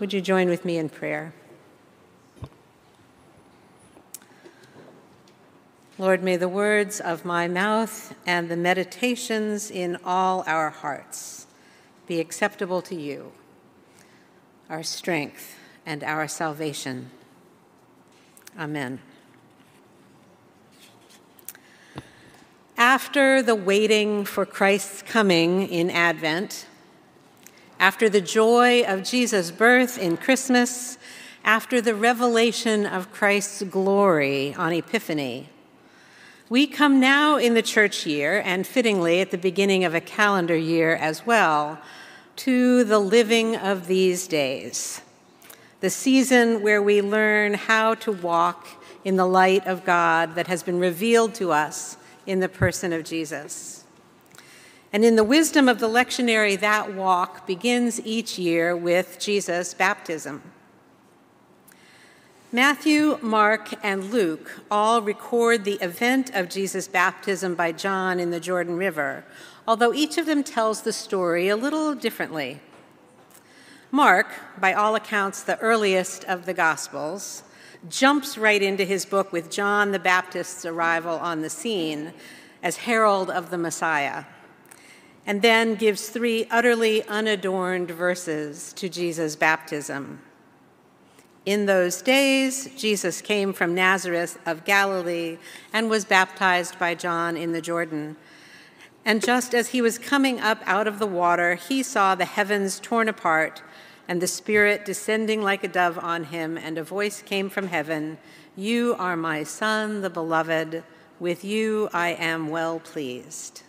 Would you join with me in prayer? Lord, may the words of my mouth and the meditations in all our hearts be acceptable to you, our strength and our salvation. Amen. After the waiting for Christ's coming in Advent, after the joy of Jesus' birth in Christmas, after the revelation of Christ's glory on Epiphany, we come now in the church year, and fittingly at the beginning of a calendar year as well, to the living of these days, the season where we learn how to walk in the light of God that has been revealed to us in the person of Jesus. And in the wisdom of the lectionary, that walk begins each year with Jesus' baptism. Matthew, Mark, and Luke all record the event of Jesus' baptism by John in the Jordan River, although each of them tells the story a little differently. Mark, by all accounts the earliest of the Gospels, jumps right into his book with John the Baptist's arrival on the scene as herald of the Messiah, and then gives three utterly unadorned verses to Jesus' baptism. In those days, Jesus came from Nazareth of Galilee and was baptized by John in the Jordan. And just as he was coming up out of the water, he saw the heavens torn apart and the Spirit descending like a dove on him, and a voice came from heaven, "You are my Son, the Beloved. With you I am well pleased."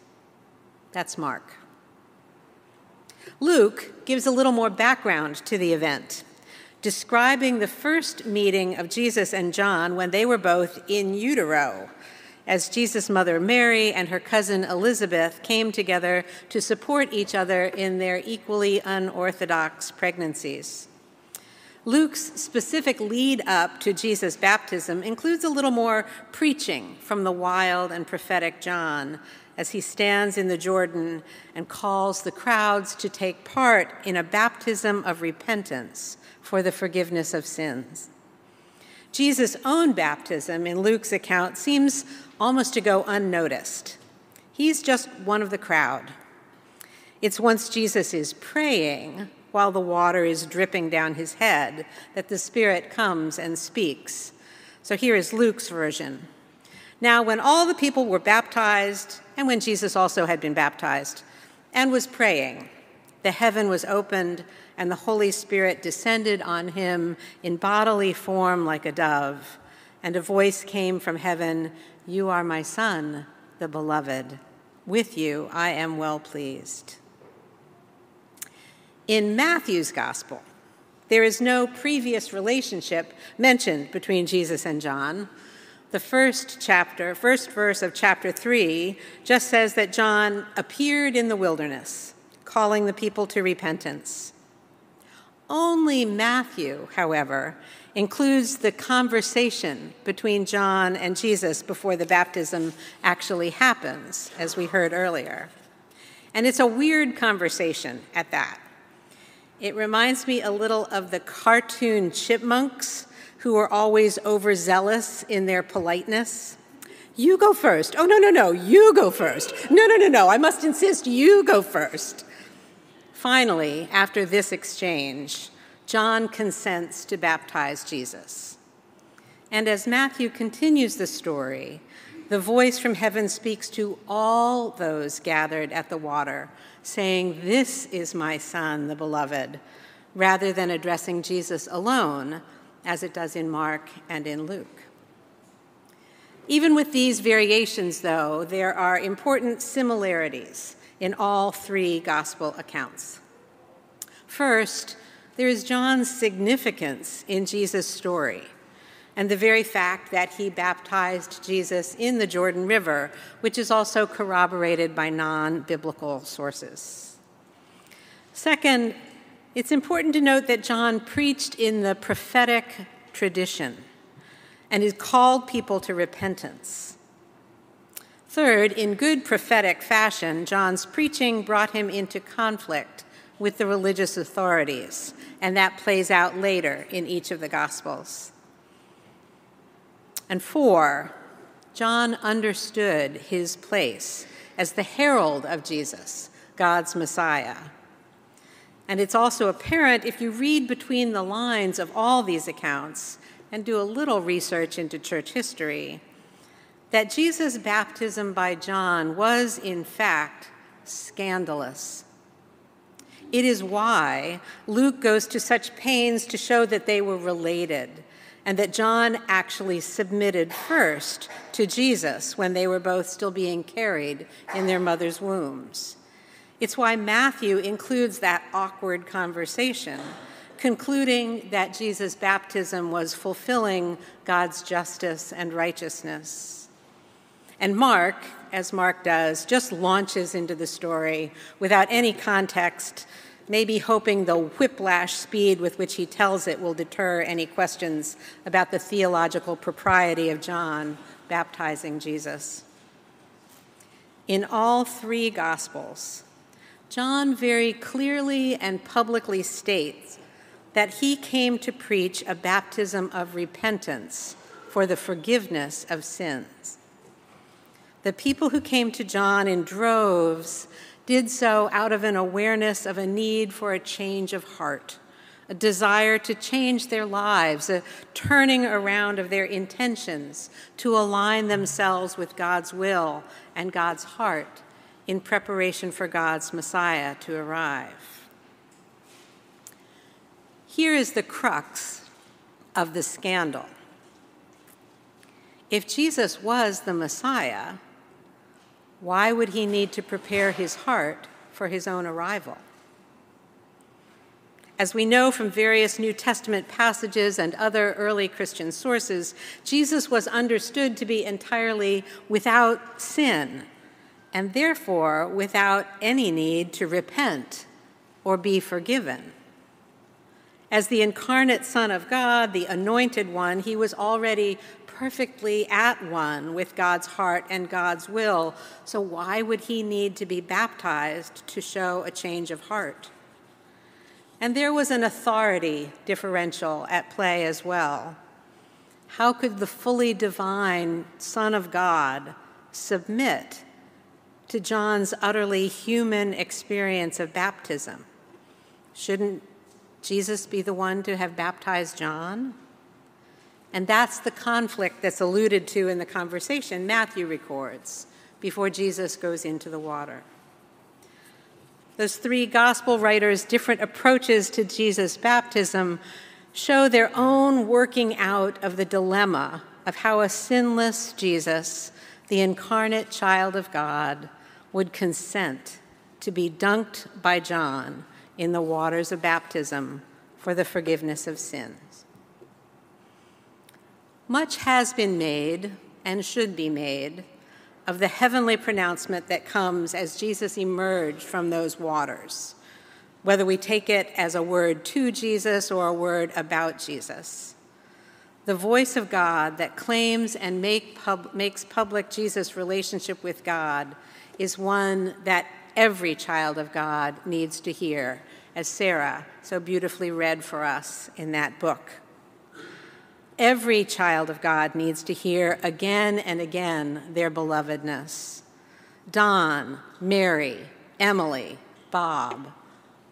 That's Mark. Luke gives a little more background to the event, describing the first meeting of Jesus and John when they were both in utero, as Jesus' mother Mary and her cousin Elizabeth came together to support each other in their equally unorthodox pregnancies. Luke's specific lead up to Jesus' baptism includes a little more preaching from the wild and prophetic John as he stands in the Jordan and calls the crowds to take part in a baptism of repentance for the forgiveness of sins. Jesus' own baptism in Luke's account seems almost to go unnoticed. He's just one of the crowd. It's once Jesus is praying while the water is dripping down his head that the Spirit comes and speaks. So here is Luke's version. "Now when all the people were baptized, and when Jesus also had been baptized and was praying, the heaven was opened, and the Holy Spirit descended on him in bodily form like a dove. And a voice came from heaven, 'You are my Son, the Beloved. With you I am well pleased.'" In Matthew's Gospel, there is no previous relationship mentioned between Jesus and John. The first verse of chapter 3 just says that John appeared in the wilderness, calling the people to repentance. Only Matthew, however, includes the conversation between John and Jesus before the baptism actually happens, as we heard earlier. And it's a weird conversation at that. It reminds me a little of the cartoon chipmunks who are always overzealous in their politeness. "You go first." "Oh, no, no, no, you go first." "No, no, no, no, I must insist you go first." Finally, after this exchange, John consents to baptize Jesus. And as Matthew continues the story, the voice from heaven speaks to all those gathered at the water, saying, "This is my Son, the Beloved," rather than addressing Jesus alone, as it does in Mark and in Luke. Even with these variations, though, there are important similarities in all three gospel accounts. First, there is John's significance in Jesus' story and the very fact that he baptized Jesus in the Jordan River, which is also corroborated by non-biblical sources. Second, it's important to note that John preached in the prophetic tradition and has called people to repentance. Third, in good prophetic fashion, John's preaching brought him into conflict with the religious authorities, and that plays out later in each of the Gospels. And 4, John understood his place as the herald of Jesus, God's Messiah. And it's also apparent if you read between the lines of all these accounts and do a little research into church history, that Jesus' baptism by John was, in fact, scandalous. It is why Luke goes to such pains to show that they were related and that John actually submitted first to Jesus when they were both still being carried in their mother's wombs. It's why Matthew includes that awkward conversation, concluding that Jesus' baptism was fulfilling God's justice and righteousness. And Mark, as Mark does, just launches into the story without any context, maybe hoping the whiplash speed with which he tells it will deter any questions about the theological propriety of John baptizing Jesus. In all 3 Gospels, John very clearly and publicly states that he came to preach a baptism of repentance for the forgiveness of sins. The people who came to John in droves did so out of an awareness of a need for a change of heart, a desire to change their lives, a turning around of their intentions to align themselves with God's will and God's heart in preparation for God's Messiah to arrive. Here is the crux of the scandal. If Jesus was the Messiah, why would he need to prepare his heart for his own arrival? As we know from various New Testament passages and other early Christian sources, Jesus was understood to be entirely without sin, and therefore without any need to repent or be forgiven. As the incarnate Son of God, the Anointed One, he was already perfectly at one with God's heart and God's will, so why would he need to be baptized to show a change of heart? And there was an authority differential at play as well. How could the fully divine Son of God submit to John's utterly human experience of baptism? Shouldn't Jesus be the one to have baptized John? And that's the conflict that's alluded to in the conversation Matthew records before Jesus goes into the water. Those 3 gospel writers' different approaches to Jesus' baptism show their own working out of the dilemma of how a sinless Jesus, the incarnate child of God, would consent to be dunked by John in the waters of baptism for the forgiveness of sins. Much has been made and should be made of the heavenly pronouncement that comes as Jesus emerged from those waters, whether we take it as a word to Jesus or a word about Jesus. The voice of God that claims and makes public Jesus' relationship with God is one that every child of God needs to hear, as Sarah so beautifully read for us in that book. Every child of God needs to hear again and again their belovedness. Don, Mary, Emily, Bob,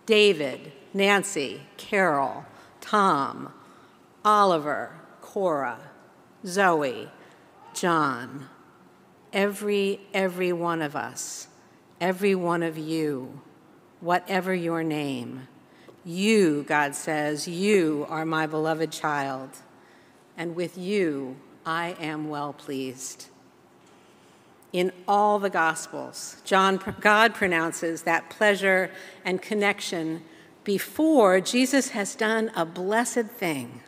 David, Nancy, Carol, Tom, Oliver, Cora, Zoe, John, every one of us, every one of you, whatever your name. You, God says, you are my beloved child, and with you I am well pleased. In all the Gospels, God pronounces that pleasure and connection before Jesus has done a blessed thing,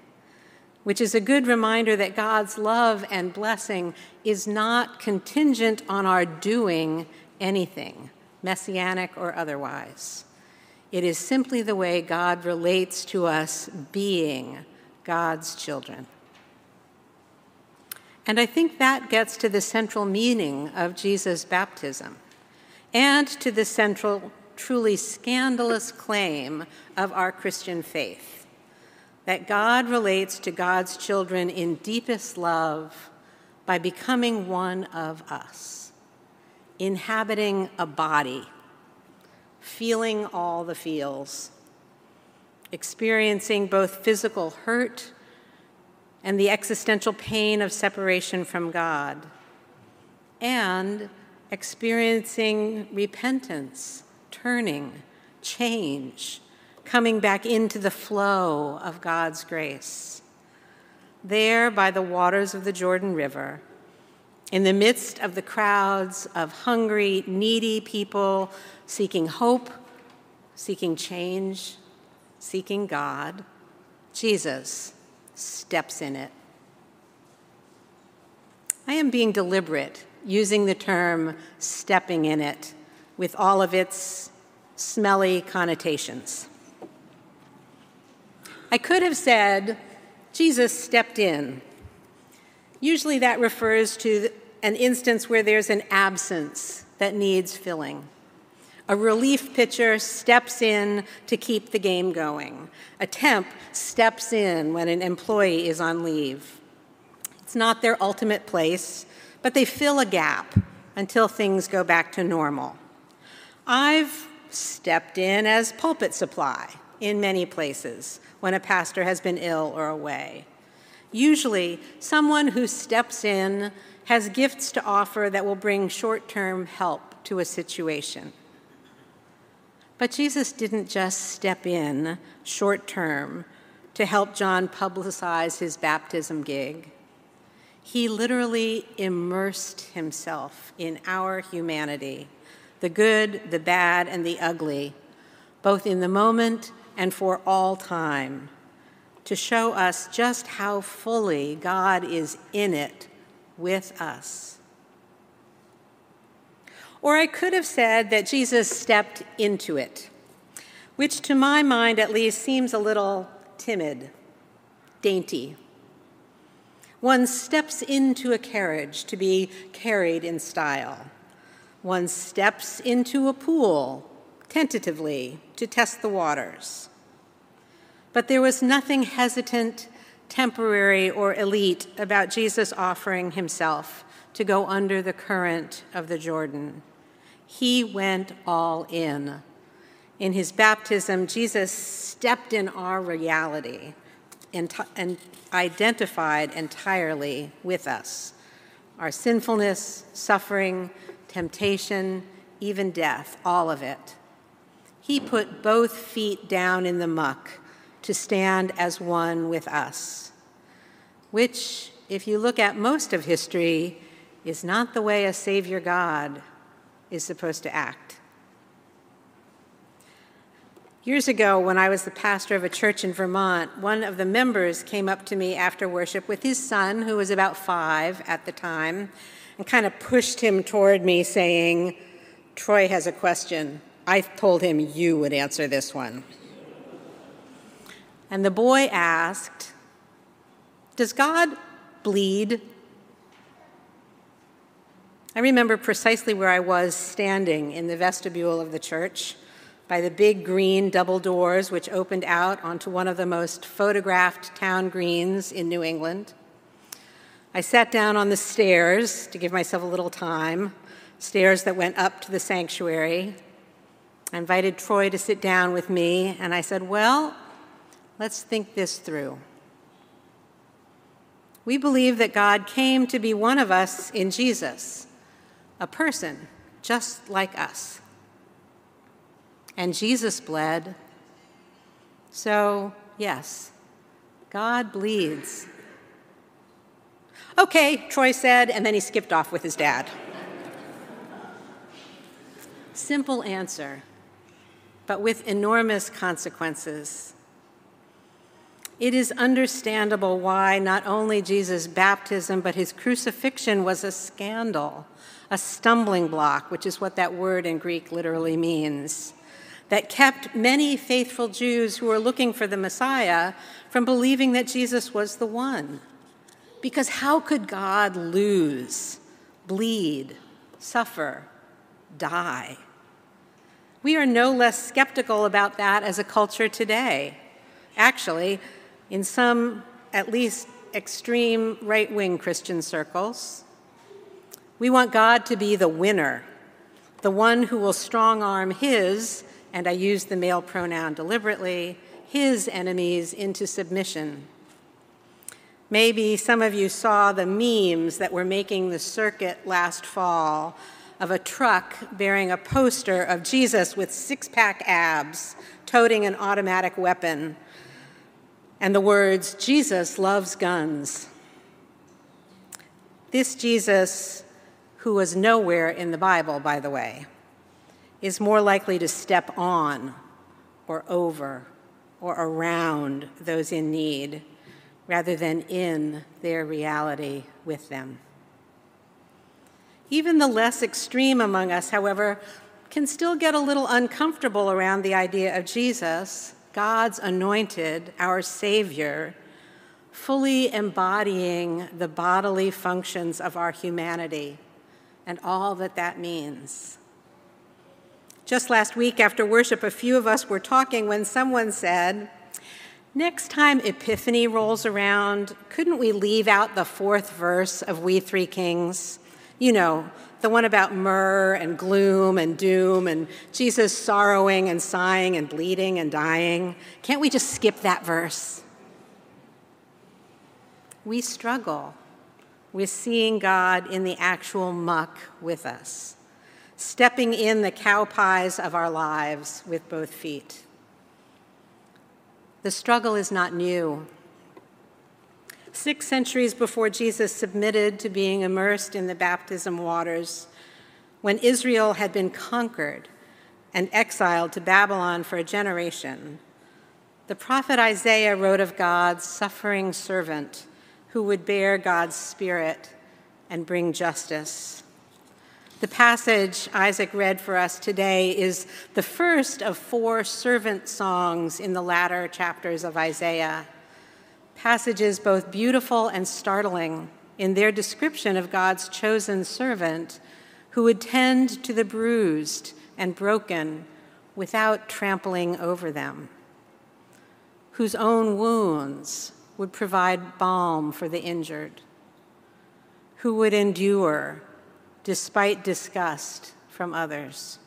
which is a good reminder that God's love and blessing is not contingent on our doing anything, messianic or otherwise. It is simply the way God relates to us being God's children. And I think that gets to the central meaning of Jesus' baptism and to the central truly scandalous claim of our Christian faith, that God relates to God's children in deepest love by becoming one of us, inhabiting a body, feeling all the feels, experiencing both physical hurt and the existential pain of separation from God, and experiencing repentance, turning, change, coming back into the flow of God's grace. There, by the waters of the Jordan River, in the midst of the crowds of hungry, needy people seeking hope, seeking change, seeking God, Jesus steps in it. I am being deliberate, using the term stepping in it with all of its smelly connotations. I could have said, Jesus stepped in. Usually that refers to an instance where there's an absence that needs filling. A relief pitcher steps in to keep the game going. A temp steps in when an employee is on leave. It's not their ultimate place, but they fill a gap until things go back to normal. I've stepped in as pulpit supply in many places when a pastor has been ill or away. Usually, someone who steps in has gifts to offer that will bring short-term help to a situation. But Jesus didn't just step in short-term to help John publicize his baptism gig. He literally immersed himself in our humanity, the good, the bad, and the ugly, both in the moment and for all time, to show us just how fully God is in it with us. Or I could have said that Jesus stepped into it, which to my mind at least seems a little timid, dainty. One steps into a carriage to be carried in style. One steps into a pool, tentatively, to test the waters. But there was nothing hesitant, temporary, or elite about Jesus offering himself to go under the current of the Jordan. He went all in. In his baptism, Jesus stepped in our reality and identified entirely with us, our sinfulness, suffering, temptation, even death, all of it. He put both feet down in the muck to stand as one with us, which, if you look at most of history, is not the way a Savior God is supposed to act. Years ago, when I was the pastor of a church in Vermont, one of the members came up to me after worship with his son, who was about 5 at the time, and kind of pushed him toward me, saying, "Troy has a question. I told him you would answer this one." And the boy asked, "Does God bleed?" I remember precisely where I was standing in the vestibule of the church, by the big green double doors which opened out onto one of the most photographed town greens in New England. I sat down on the stairs to give myself a little time, stairs that went up to the sanctuary. I invited Troy to sit down with me, and I said, "Well, let's think this through. We believe that God came to be one of us in Jesus, a person just like us. And Jesus bled. So, yes, God bleeds." "Okay," Troy said, and then he skipped off with his dad. Simple answer, but with enormous consequences. It is understandable why not only Jesus' baptism, but his crucifixion was a scandal, a stumbling block, which is what that word in Greek literally means, that kept many faithful Jews who were looking for the Messiah from believing that Jesus was the one. Because how could God lose, bleed, suffer, die? We are no less skeptical about that as a culture today. Actually, in some, at least, extreme right-wing Christian circles, we want God to be the winner, the one who will strong-arm his, and I use the male pronoun deliberately, his enemies into submission. Maybe some of you saw the memes that were making the circuit last fall of a truck bearing a poster of Jesus with six-pack abs, toting an automatic weapon, and the words, "Jesus loves guns." This Jesus, who was nowhere in the Bible, by the way, is more likely to step on or over or around those in need rather than in their reality with them. Even the less extreme among us, however, can still get a little uncomfortable around the idea of Jesus, God's anointed, our Savior, fully embodying the bodily functions of our humanity and all that that means. Just last week after worship, a few of us were talking when someone said, "Next time Epiphany rolls around, couldn't we leave out the fourth verse of We Three Kings? You know, the one about myrrh and gloom and doom and Jesus sorrowing and sighing and bleeding and dying. Can't we just skip that verse?" We struggle with seeing God in the actual muck with us, stepping in the cow pies of our lives with both feet. The struggle is not new. 6 centuries before Jesus submitted to being immersed in the baptism waters, when Israel had been conquered and exiled to Babylon for a generation, the prophet Isaiah wrote of God's suffering servant, who would bear God's Spirit and bring justice. The passage Isaac read for us today is the first of 4 servant songs in the latter chapters of Isaiah, passages both beautiful and startling in their description of God's chosen servant who would tend to the bruised and broken without trampling over them, whose own wounds would provide balm for the injured, who would endure despite disgust from others,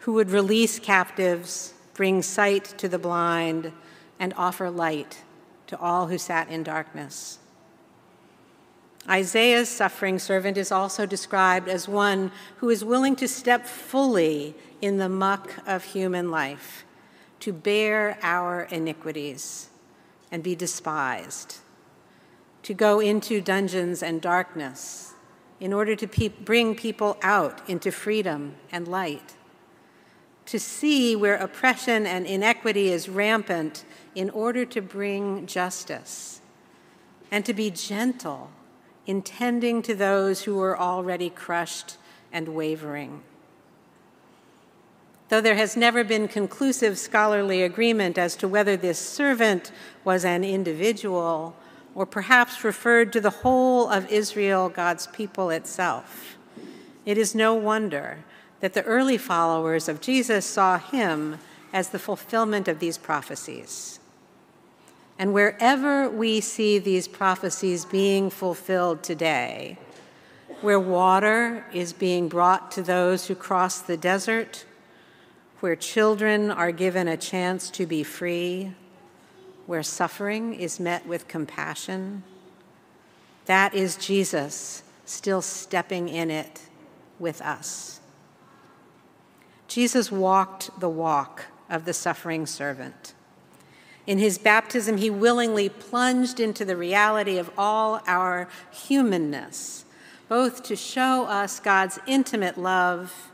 who would release captives, bring sight to the blind, and offer light to all who sat in darkness. Isaiah's suffering servant is also described as one who is willing to step fully in the muck of human life, to bear our iniquities and be despised, to go into dungeons and darkness in order to bring people out into freedom and light, to see where oppression and inequity is rampant in order to bring justice, and to be gentle in tending to those who are already crushed and wavering. Though there has never been conclusive scholarly agreement as to whether this servant was an individual or perhaps referred to the whole of Israel, God's people itself, it is no wonder that the early followers of Jesus saw him as the fulfillment of these prophecies. And wherever we see these prophecies being fulfilled today, where water is being brought to those who cross the desert, where children are given a chance to be free, where suffering is met with compassion, that is Jesus still stepping in it with us. Jesus walked the walk of the suffering servant. In his baptism, he willingly plunged into the reality of all our humanness, both to show us God's intimate love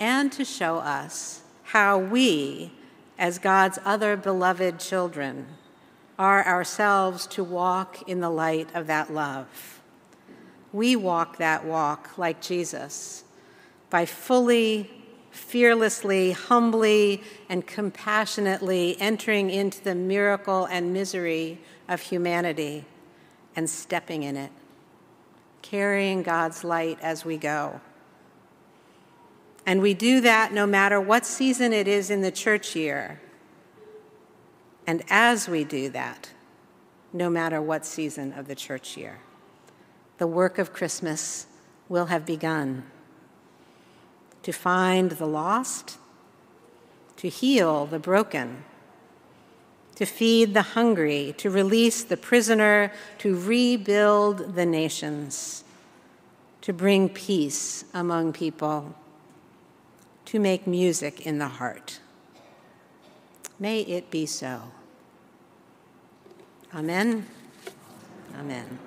and to show us how we, as God's other beloved children, are ourselves to walk in the light of that love. We walk that walk like Jesus, by fully, fearlessly, humbly, and compassionately entering into the miracle and misery of humanity and stepping in it, carrying God's light as we go. And we do that no matter what season it is in the church year. And as we do that, no matter what season of the church year, the work of Christmas will have begun to find the lost, to heal the broken, to feed the hungry, to release the prisoner, to rebuild the nations, to bring peace among people, to make music in the heart. May it be so. Amen. Amen.